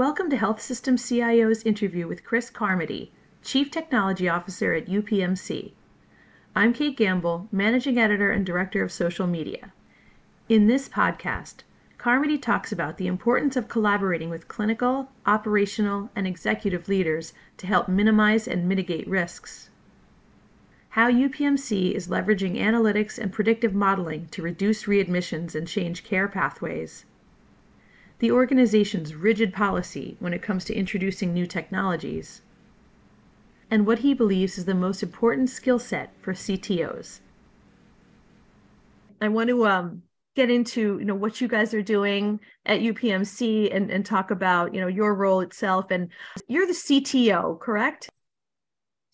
Welcome to Health System CIO's interview with Chris Carmody, Chief Technology Officer at UPMC. I'm Kate Gamble, Managing Editor and Director of Social Media. In this podcast, Carmody talks about the importance of collaborating with clinical, operational, and executive leaders to help minimize and mitigate risks, how UPMC is leveraging analytics and predictive modeling to reduce readmissions and change care pathways, the organization's rigid policy when it comes to introducing new technologies, and what he believes is the most important skill set for CTOs. I want to get into what you guys are doing at UPMC and talk about your role itself. And you're the CTO, correct?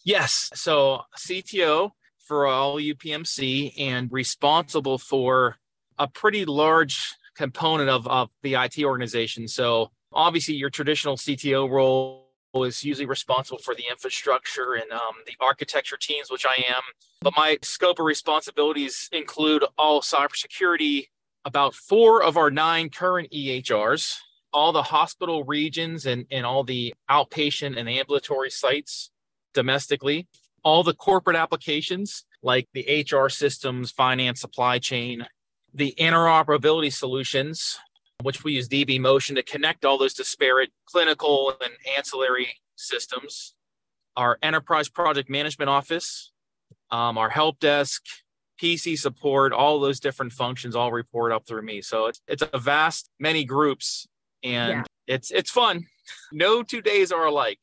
Yes. So CTO for all UPMC and responsible for a pretty large component of the IT organization. So obviously your traditional CTO role is usually responsible for the infrastructure and the architecture teams, which I am. But my scope of responsibilities include all cybersecurity, about 4 of our 9 current EHRs, all the hospital regions and all the outpatient and ambulatory sites domestically, all the corporate applications like the HR systems, finance, supply chain, the interoperability solutions, which we use DB Motion to connect all those disparate clinical and ancillary systems, our enterprise project management office, our help desk, PC support, all those different functions all report up through me. So it's a vast many groups, and it's fun. No 2 days are alike.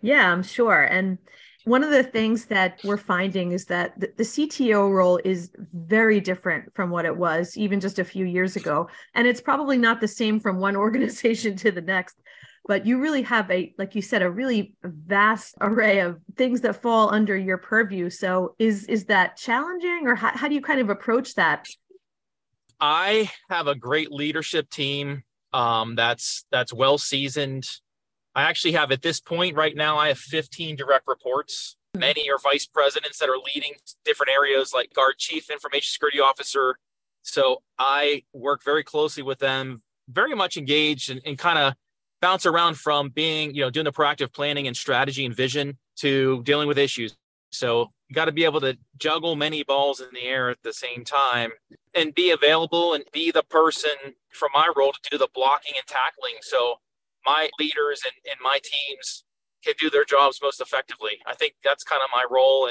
Yeah, I'm sure. And one of the things that we're finding is that the CTO role is very different from what it was even just a few years ago. And it's probably not the same from one organization to the next, but you really have like you said, a really vast array of things that fall under your purview. So is that challenging, or how do you kind of approach that? I have a great leadership team that's well seasoned. I actually have, at this point right now, I have 15 direct reports. Many are vice presidents that are leading different areas, like our chief information security officer. So I work very closely with them, very much engaged, and kind of bounce around from being, doing the proactive planning and strategy and vision to dealing with issues. So you got to be able to juggle many balls in the air at the same time and be available and be the person from my role to do the blocking and tackling. So my leaders and my teams can do their jobs most effectively. I think that's kind of my role.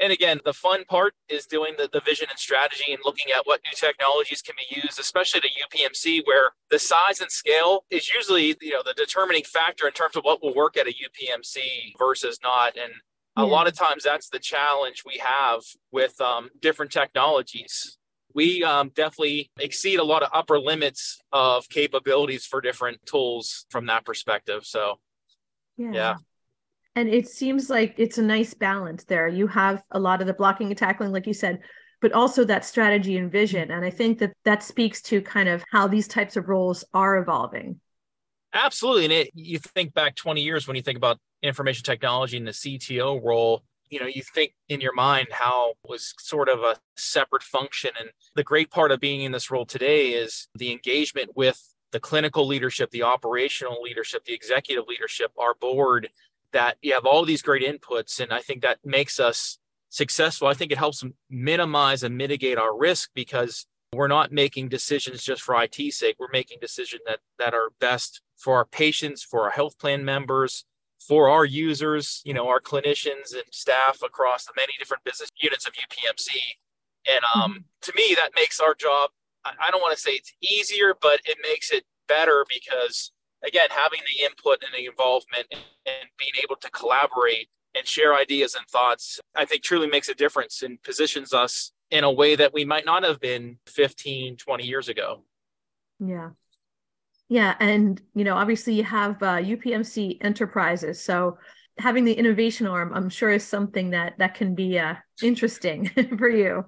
And again, the fun part is doing the vision and strategy and looking at what new technologies can be used, especially to UPMC, where the size and scale is usually the determining factor in terms of what will work at a UPMC versus not. And a lot of times that's the challenge we have with different technologies. We definitely exceed a lot of upper limits of capabilities for different tools from that perspective. So, yeah. And it seems like it's a nice balance there. You have a lot of the blocking and tackling, like you said, but also that strategy and vision. And I think that speaks to kind of how these types of roles are evolving. Absolutely. And you think back 20 years when you think about information technology and the CTO role, you think in your mind how it was sort of a separate function. And the great part of being in this role today is the engagement with the clinical leadership, the operational leadership, the executive leadership, our board, that you have all these great inputs. And I think that makes us successful. I think it helps minimize and mitigate our risk, because we're not making decisions just for IT's sake. We're making decisions that are best for our patients, for our health plan members, for our users, our clinicians and staff across the many different business units of UPMC. And to me, that makes our job, I don't want to say it's easier, but it makes it better because, again, having the input and the involvement and being able to collaborate and share ideas and thoughts, I think truly makes a difference and positions us in a way that we might not have been 15, 20 years ago. Yeah. Yeah. And, obviously you have UPMC Enterprises. So having the innovation arm, I'm sure, is something that can be interesting for you.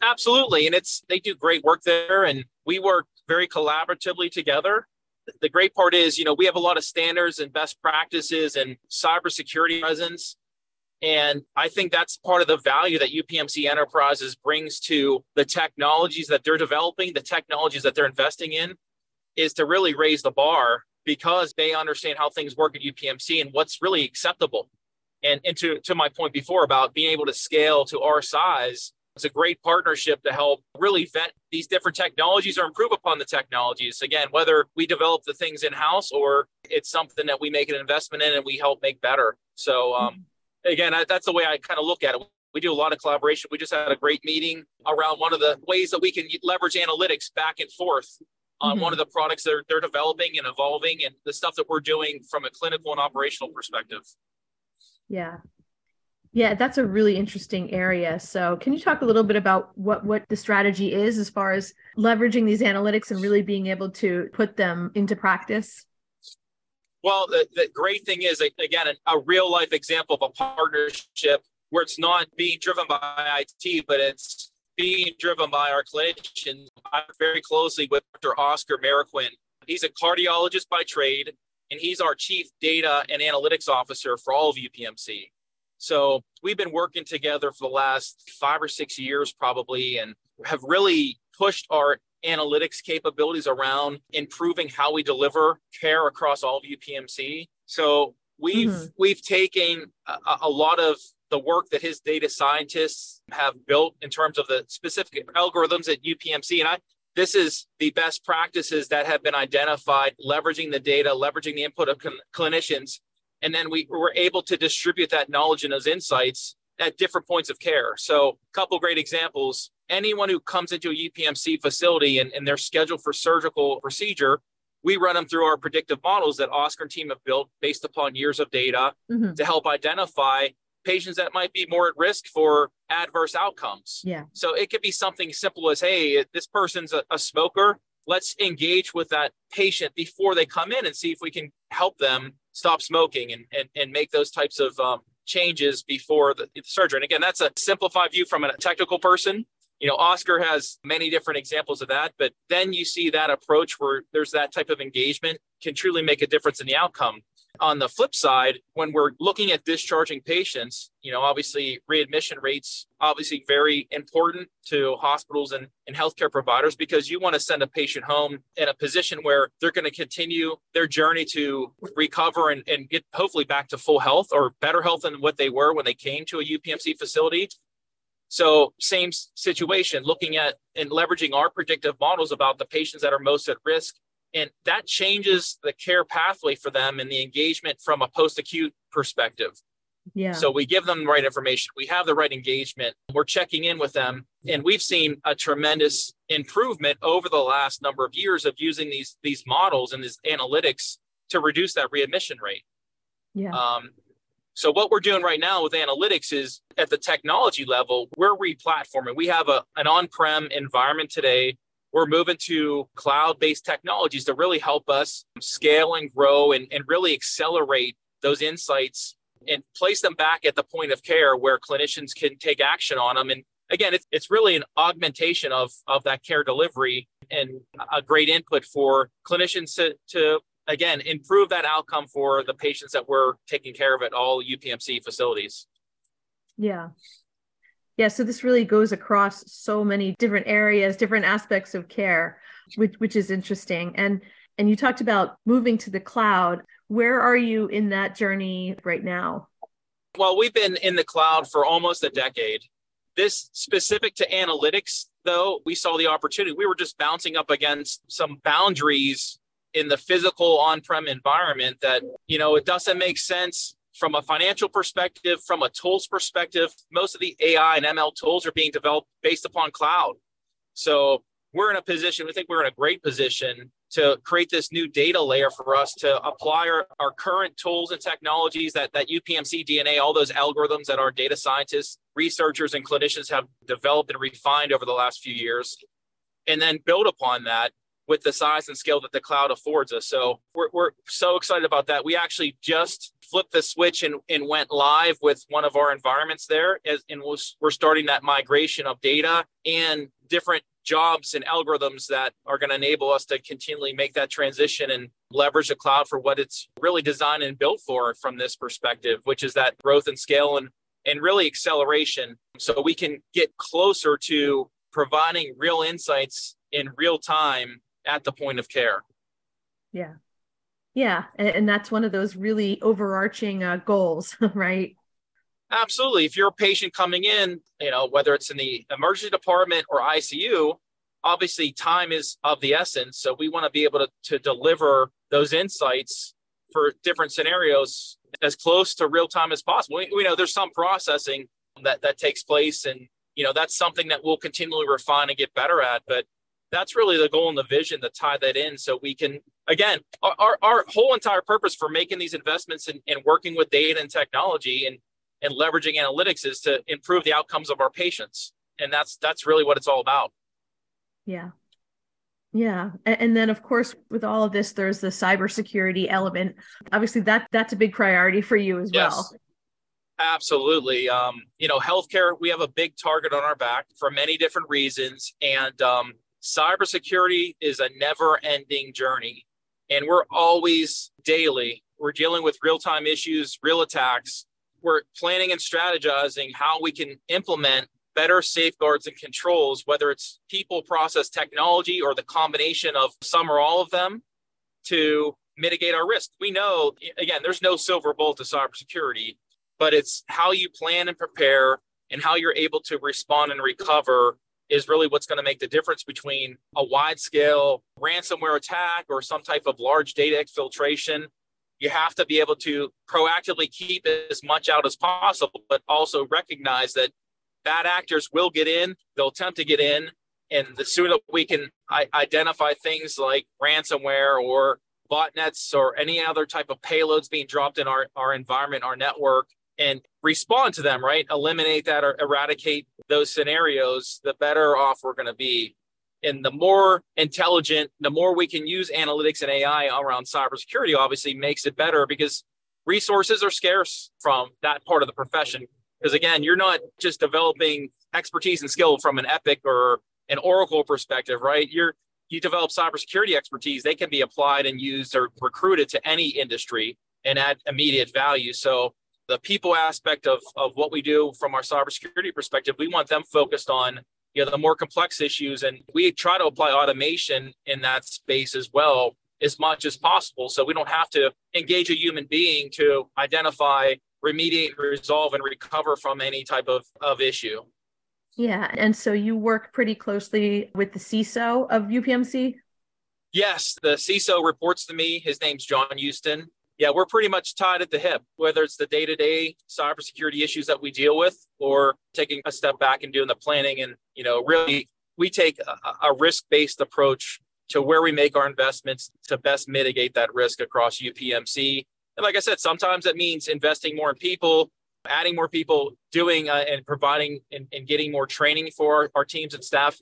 Absolutely. And they do great work there. And we work very collaboratively together. The great part is, we have a lot of standards and best practices and cybersecurity presence. And I think that's part of the value that UPMC Enterprises brings to the technologies that they're developing, the technologies that they're investing in, is to really raise the bar because they understand how things work at UPMC and what's really acceptable. And to my point before about being able to scale to our size, it's a great partnership to help really vet these different technologies or improve upon the technologies. Again, whether we develop the things in-house or it's something that we make an investment in and we help make better. So again, that's the way I kind of look at it. We do a lot of collaboration. We just had a great meeting around one of the ways that we can leverage analytics back and forth on one of the products that they're developing and evolving and the stuff that we're doing from a clinical and operational perspective. Yeah. Yeah, that's a really interesting area. So can you talk a little bit about what the strategy is as far as leveraging these analytics and really being able to put them into practice? Well, the great thing is, again, a real life example of a partnership where it's not being driven by IT, but it's being driven by our clinicians. I work very closely with Dr. Oscar Mariquin. He's a cardiologist by trade, and he's our chief data and analytics officer for all of UPMC. So we've been working together for the last 5 or 6 years probably, and have really pushed our analytics capabilities around improving how we deliver care across all of UPMC. So we've taken a lot of the work that his data scientists have built in terms of the specific algorithms at UPMC. And this is the best practices that have been identified, leveraging the data, leveraging the input of clinicians. And then we were able to distribute that knowledge and those insights at different points of care. So a couple of great examples. Anyone who comes into a UPMC facility and they're scheduled for surgical procedure, we run them through our predictive models that Oscar and team have built based upon years of data to help identify patients that might be more at risk for adverse outcomes. Yeah. So it could be something simple as, hey, this person's a smoker. Let's engage with that patient before they come in and see if we can help them stop smoking and make those types of changes before the surgery. And again, that's a simplified view from a technical person. You know, Oscar has many different examples of that, but then you see that approach where there's that type of engagement can truly make a difference in the outcome. On the flip side, when we're looking at discharging patients, you know, obviously readmission rates, obviously very important to hospitals and healthcare providers, because you want to send a patient home in a position where they're going to continue their journey to recover and get hopefully back to full health or better health than what they were when they came to a UPMC facility. So same situation, looking at and leveraging our predictive models about the patients that are most at risk. And that changes the care pathway for them and the engagement from a post-acute perspective. Yeah. So we give them the right information. We have the right engagement. We're checking in with them. And we've seen a tremendous improvement over the last number of years of using these models and these analytics to reduce that readmission rate. Yeah. So what we're doing right now with analytics is at the technology level, we're replatforming. We have an on-prem environment today. We're moving to cloud-based technologies to really help us scale and grow and really accelerate those insights and place them back at the point of care where clinicians can take action on them. And again, it's really an augmentation of that care delivery and a great input for clinicians to again, improve that outcome for the patients that we're taking care of at all UPMC facilities. Yeah. Yeah, so this really goes across so many different areas, different aspects of care, which is interesting. And you talked about moving to the cloud. Where are you in that journey right now? Well, we've been in the cloud for almost a decade. This specific to analytics, though, we saw the opportunity. We were just bouncing up against some boundaries in the physical on-prem environment that, you know, it doesn't make sense. From a financial perspective, from a tools perspective, most of the AI and ML tools are being developed based upon cloud. So we're in a position, we think we're in a great position to create this new data layer for us to apply our current tools and technologies that UPMC DNA, all those algorithms that our data scientists, researchers, and clinicians have developed and refined over the last few years, and then build upon that with the size and scale that the cloud affords us. So we're so excited about that. We actually just flipped the switch and went live with one of our environments there. And we're starting that migration of data and different jobs and algorithms that are going to enable us to continually make that transition and leverage the cloud for what it's really designed and built for from this perspective, which is that growth and scale and really acceleration. So we can get closer to providing real insights in real time at the point of care. Yeah. Yeah. And that's one of those really overarching goals, right? Absolutely. If you're a patient coming in, you know, whether it's in the emergency department or ICU, obviously time is of the essence. So we want to be able to deliver those insights for different scenarios as close to real time as possible. We know there's some processing that takes place, and, you know, that's something that we'll continually refine and get better at. But that's really the goal and the vision to tie that in so we can, again, our whole entire purpose for making these investments and working with data and technology and leveraging analytics is to improve the outcomes of our patients. And that's really what it's all about. Yeah. Yeah. And then, of course, with all of this, there's the cybersecurity element. Obviously, that's a big priority for you as well. Yes, absolutely. You know, healthcare, we have a big target on our back for many different reasons. And cybersecurity is a never-ending journey. And we're always daily, we're dealing with real-time issues, real attacks. We're planning and strategizing how we can implement better safeguards and controls, whether it's people, process, technology, or the combination of some or all of them to mitigate our risk. We know, again, there's no silver bullet to cybersecurity, but it's how you plan and prepare and how you're able to respond and recover is really what's going to make the difference between a wide scale ransomware attack or some type of large data exfiltration. You have to be able to proactively keep as much out as possible, but also recognize that bad actors will get in, they'll attempt to get in, and the sooner we can identify things like ransomware or botnets or any other type of payloads being dropped in our environment, our network, and respond to them, right? Eliminate that or eradicate those scenarios, the better off we're going to be. And the more intelligent, the more we can use analytics and AI around cybersecurity obviously makes it better, because resources are scarce from that part of the profession. Because again, you're not just developing expertise and skill from an Epic or an Oracle perspective, right? You develop cybersecurity expertise. They can be applied and used or recruited to any industry and add immediate value. So the people aspect of what we do from our cybersecurity perspective, we want them focused on, you know, the more complex issues. And we try to apply automation in that space as well as much as possible. So we don't have to engage a human being to identify, remediate, resolve, and recover from any type of issue. Yeah. And so you work pretty closely with the CISO of UPMC? Yes. The CISO reports to me. His name's John Houston. Yeah. We're pretty much tied at the hip, whether it's the day-to-day cybersecurity issues that we deal with or taking a step back and doing the planning. And, you know, really, we take a risk-based approach to where we make our investments to best mitigate that risk across UPMC. And like I said, sometimes that means investing more in people, adding more people, doing and providing and getting more training for our teams and staff.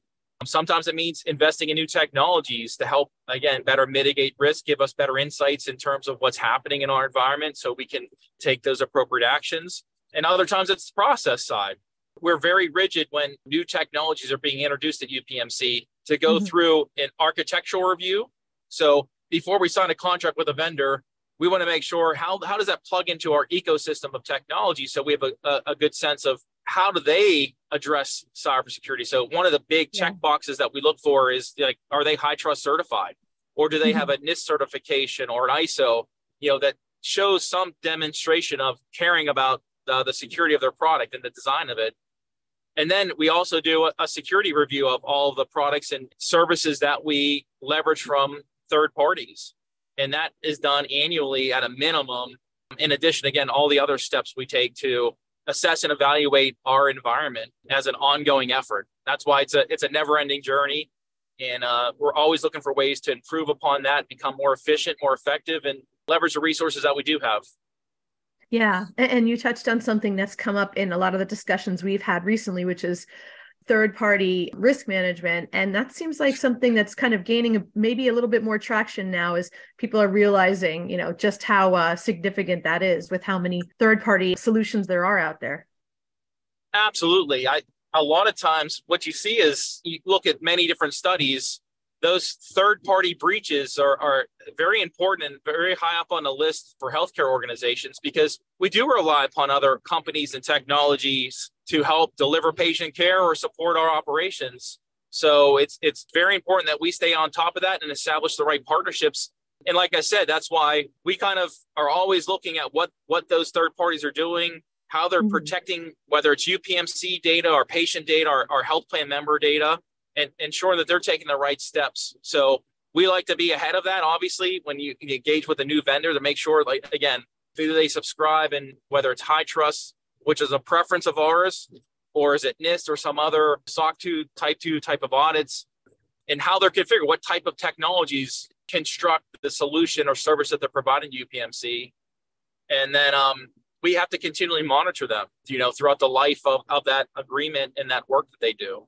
Sometimes it means investing in new technologies to help, again, better mitigate risk, give us better insights in terms of what's happening in our environment so we can take those appropriate actions. And other times it's the process side. We're very rigid when new technologies are being introduced at UPMC to go through an architectural review. So before we sign a contract with a vendor, we want to make sure how does that plug into our ecosystem of technology, so we have a good sense of how do they address cybersecurity. So one of the big check boxes that we look for is, like, are they HITRUST certified, or do they have a NIST certification or an ISO, you know, that shows some demonstration of caring about the security of their product and the design of it. And then we also do a security review of all of the products and services that we leverage from third parties. And that is done annually at a minimum. In addition, again, all the other steps we take to assess and evaluate our environment as an ongoing effort. That's why it's a never-ending journey. And we're always looking for ways to improve upon that, become more efficient, more effective, and leverage the resources that we do have. Yeah. And you touched on something that's come up in a lot of the discussions we've had recently, which is third-party risk management. And that seems like something that's kind of gaining maybe a little bit more traction now, as people are realizing, you know, just how significant that is with how many third-party solutions there are out there. Absolutely. A lot of times what you see is, you look at many different studies, those third-party breaches are very important and very high up on the list for healthcare organizations, because we do rely upon other companies and technologies to help deliver patient care or support our operations. So it's very important that we stay on top of that and establish the right partnerships And like I said, that's why we kind of are always looking at what those third parties are doing, how they're protecting, whether it's UPMC data or patient data or health plan member data, and ensuring that they're taking the right steps. So we like to be ahead of that, obviously, when you engage with a new vendor to make sure, like, again, do they subscribe, and whether it's HITRUST, which is a preference of ours, or is it NIST or some other SOC 2 type of audits, and how they're configured, what type of technologies construct the solution or service that they're providing to UPMC. And then we have to continually monitor them, you know, throughout the life of that agreement and that work that they do.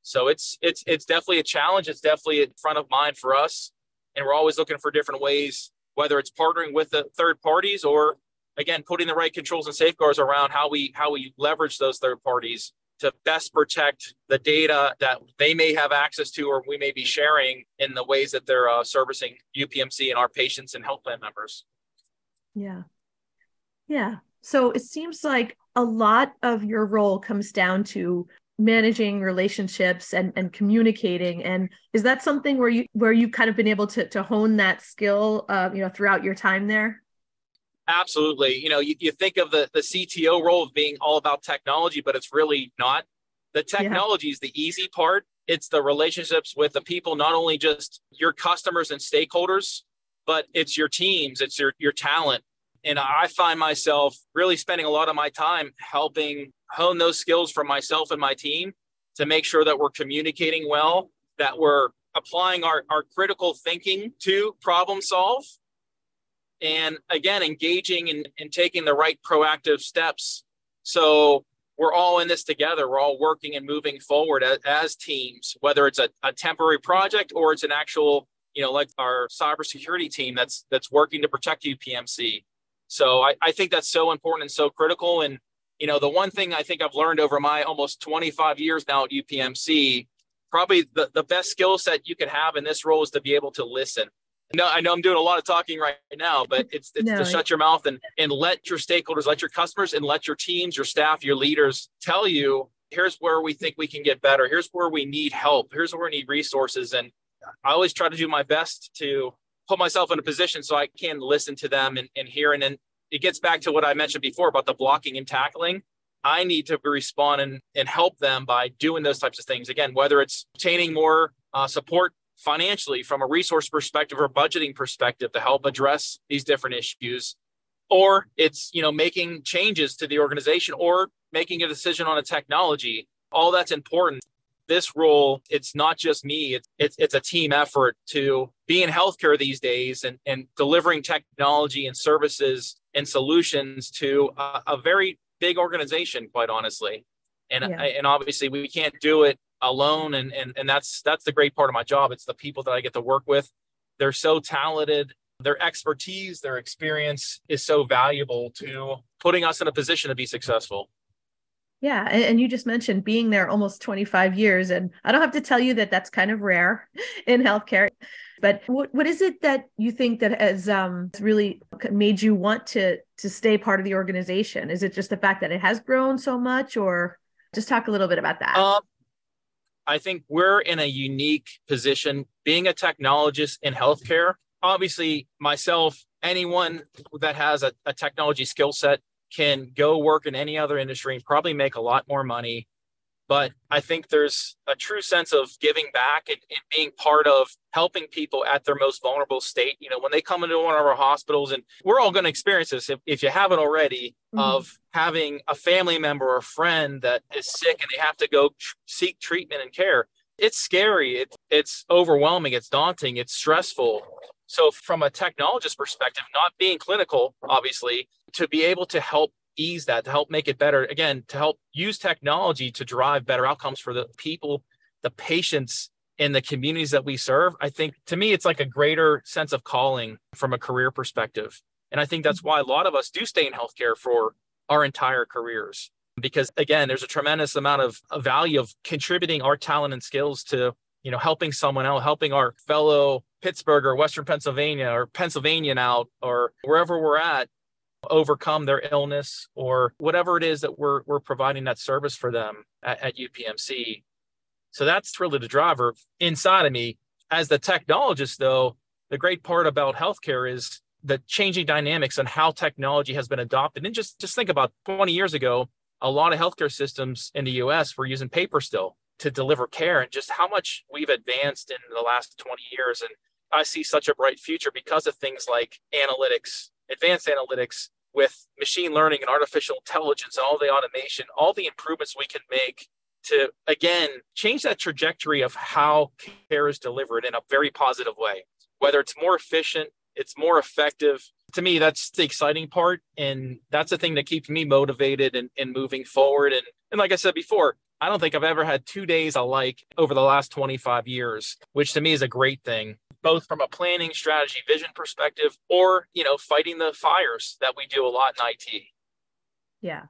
So it's definitely a challenge. It's definitely in front of mind for us. And we're always looking for different ways, whether it's partnering with the third parties or, again, putting the right controls and safeguards around how we leverage those third parties to best protect the data that they may have access to, or we may be sharing in the ways that they're servicing UPMC and our patients and health plan members. Yeah. Yeah. So it seems like a lot of your role comes down to managing relationships and communicating. And is that something where you've kind of been able to hone that skill, throughout your time there? Absolutely. You know, you think of the CTO role of being all about technology, but it's really not. The technology is the easy part. It's the relationships with the people, not only just your customers and stakeholders, but it's your teams, it's your talent. And I find myself really spending a lot of my time helping hone those skills for myself and my team to make sure that we're communicating well, that we're applying our critical thinking to problem solve. And again, engaging and taking the right proactive steps. So we're all in this together. We're all working and moving forward as teams, whether it's a temporary project or it's an actual, you know, like our cybersecurity team that's working to protect UPMC. So I think that's so important and so critical. And, you know, the one thing I think I've learned over my almost 25 years now at UPMC, probably the best skill set you could have in this role is to be able to listen. No, I know I'm doing a lot of talking right now, but it's to shut your mouth and let your stakeholders, let your customers, and let your teams, your staff, your leaders tell you, here's where we think we can get better. Here's where we need help. Here's where we need resources. And I always try to do my best to put myself in a position so I can listen to them and hear. And then it gets back to what I mentioned before about the blocking and tackling. I need to respond and help them by doing those types of things. Again, whether it's obtaining more support financially from a resource perspective or budgeting perspective to help address these different issues, or it's, you know, making changes to the organization or making a decision on a technology, all that's important. This role, it's not just me, it's a team effort to be in healthcare these days and delivering technology and services and solutions to a very big organization, quite honestly. And obviously we can't do it alone. And that's the great part of my job. It's the people that I get to work with. They're so talented. Their expertise, their experience is so valuable to putting us in a position to be successful. Yeah. And you just mentioned being there almost 25 years. And I don't have to tell you that that's kind of rare in healthcare. But what is it that you think that has really made you want to stay part of the organization? Is it just the fact that it has grown so much, or just talk a little bit about that? I think we're in a unique position being a technologist in healthcare. Obviously, myself, anyone that has a technology skill set can go work in any other industry and probably make a lot more money. But I think there's a true sense of giving back and being part of helping people at their most vulnerable state. You know, when they come into one of our hospitals, and we're all going to experience this if you haven't already, of having a family member or a friend that is sick and they have to go seek treatment and care. It's scary. It's overwhelming. It's daunting. It's stressful. So from a technologist perspective, not being clinical, obviously, to be able to help ease that, to help make it better, again, to help use technology to drive better outcomes for the people, the patients, and the communities that we serve. I think, to me, it's like a greater sense of calling from a career perspective. And I think that's why a lot of us do stay in healthcare for our entire careers, because, again, there's a tremendous amount of value of contributing our talent and skills to, you know, helping someone out, helping our fellow Pittsburgh or Western Pennsylvania or Pennsylvanian out or wherever we're at, overcome their illness or whatever it is that we're providing that service for them at UPMC. So that's really the driver inside of me. As the technologist, though, The great part about healthcare is the changing dynamics and how technology has been adopted. And just think about 20 years ago, a lot of healthcare systems in the US were using paper still to deliver care, and just how much we've advanced in the last 20 years. And I see such a bright future because of things like analytics, advanced analytics with machine learning and artificial intelligence, and all the automation, all the improvements we can make to, again, change that trajectory of how care is delivered in a very positive way, whether it's more efficient, it's more effective. To me, that's the exciting part. And that's the thing that keeps me motivated and moving forward. And like I said before, I don't think I've ever had 2 days alike over the last 25 years, which to me is a great thing, both from a planning, strategy, vision perspective, or, you know, fighting the fires that we do a lot in IT. Yeah.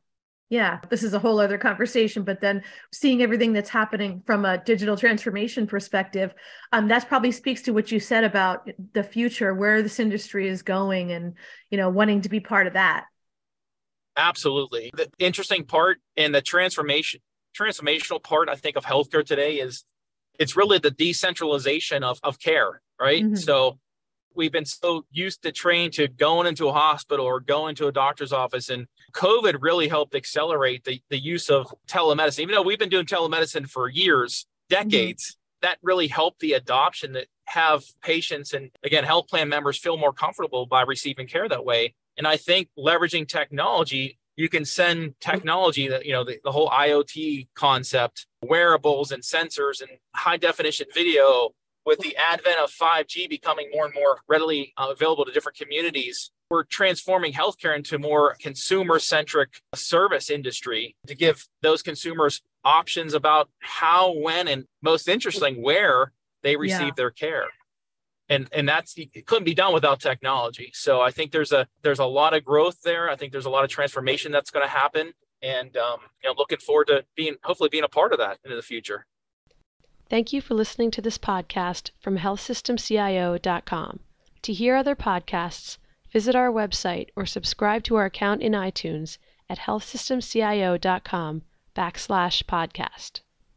Yeah. This is a whole other conversation, but then seeing everything that's happening from a digital transformation perspective, that probably speaks to what you said about the future, where this industry is going and, you know, wanting to be part of that. Absolutely. The interesting part and the transformational part, I think, of healthcare today is it's really the decentralization of care, right? Mm-hmm. So we've been so used to trained to going into a hospital or going to a doctor's office, and COVID really helped accelerate the use of telemedicine. Even though we've been doing telemedicine for years, decades, that really helped the adoption that have patients and, again, health plan members feel more comfortable by receiving care that way. And I think leveraging technology, you can send technology, that, you know, the whole IoT concept, wearables and sensors and high definition video, with the advent of 5G becoming more and more readily available to different communities. We're transforming healthcare into a more consumer-centric service industry to give those consumers options about how, when, and most interesting, where they receive their care. And that's, it couldn't be done without technology. So I think there's a lot of growth there. I think there's a lot of transformation that's going to happen, and you know, looking forward to hopefully being a part of that into the future. Thank you for listening to this podcast from healthsystemcio.com. To hear other podcasts, visit our website or subscribe to our account in iTunes at healthsystemcio.com/podcast.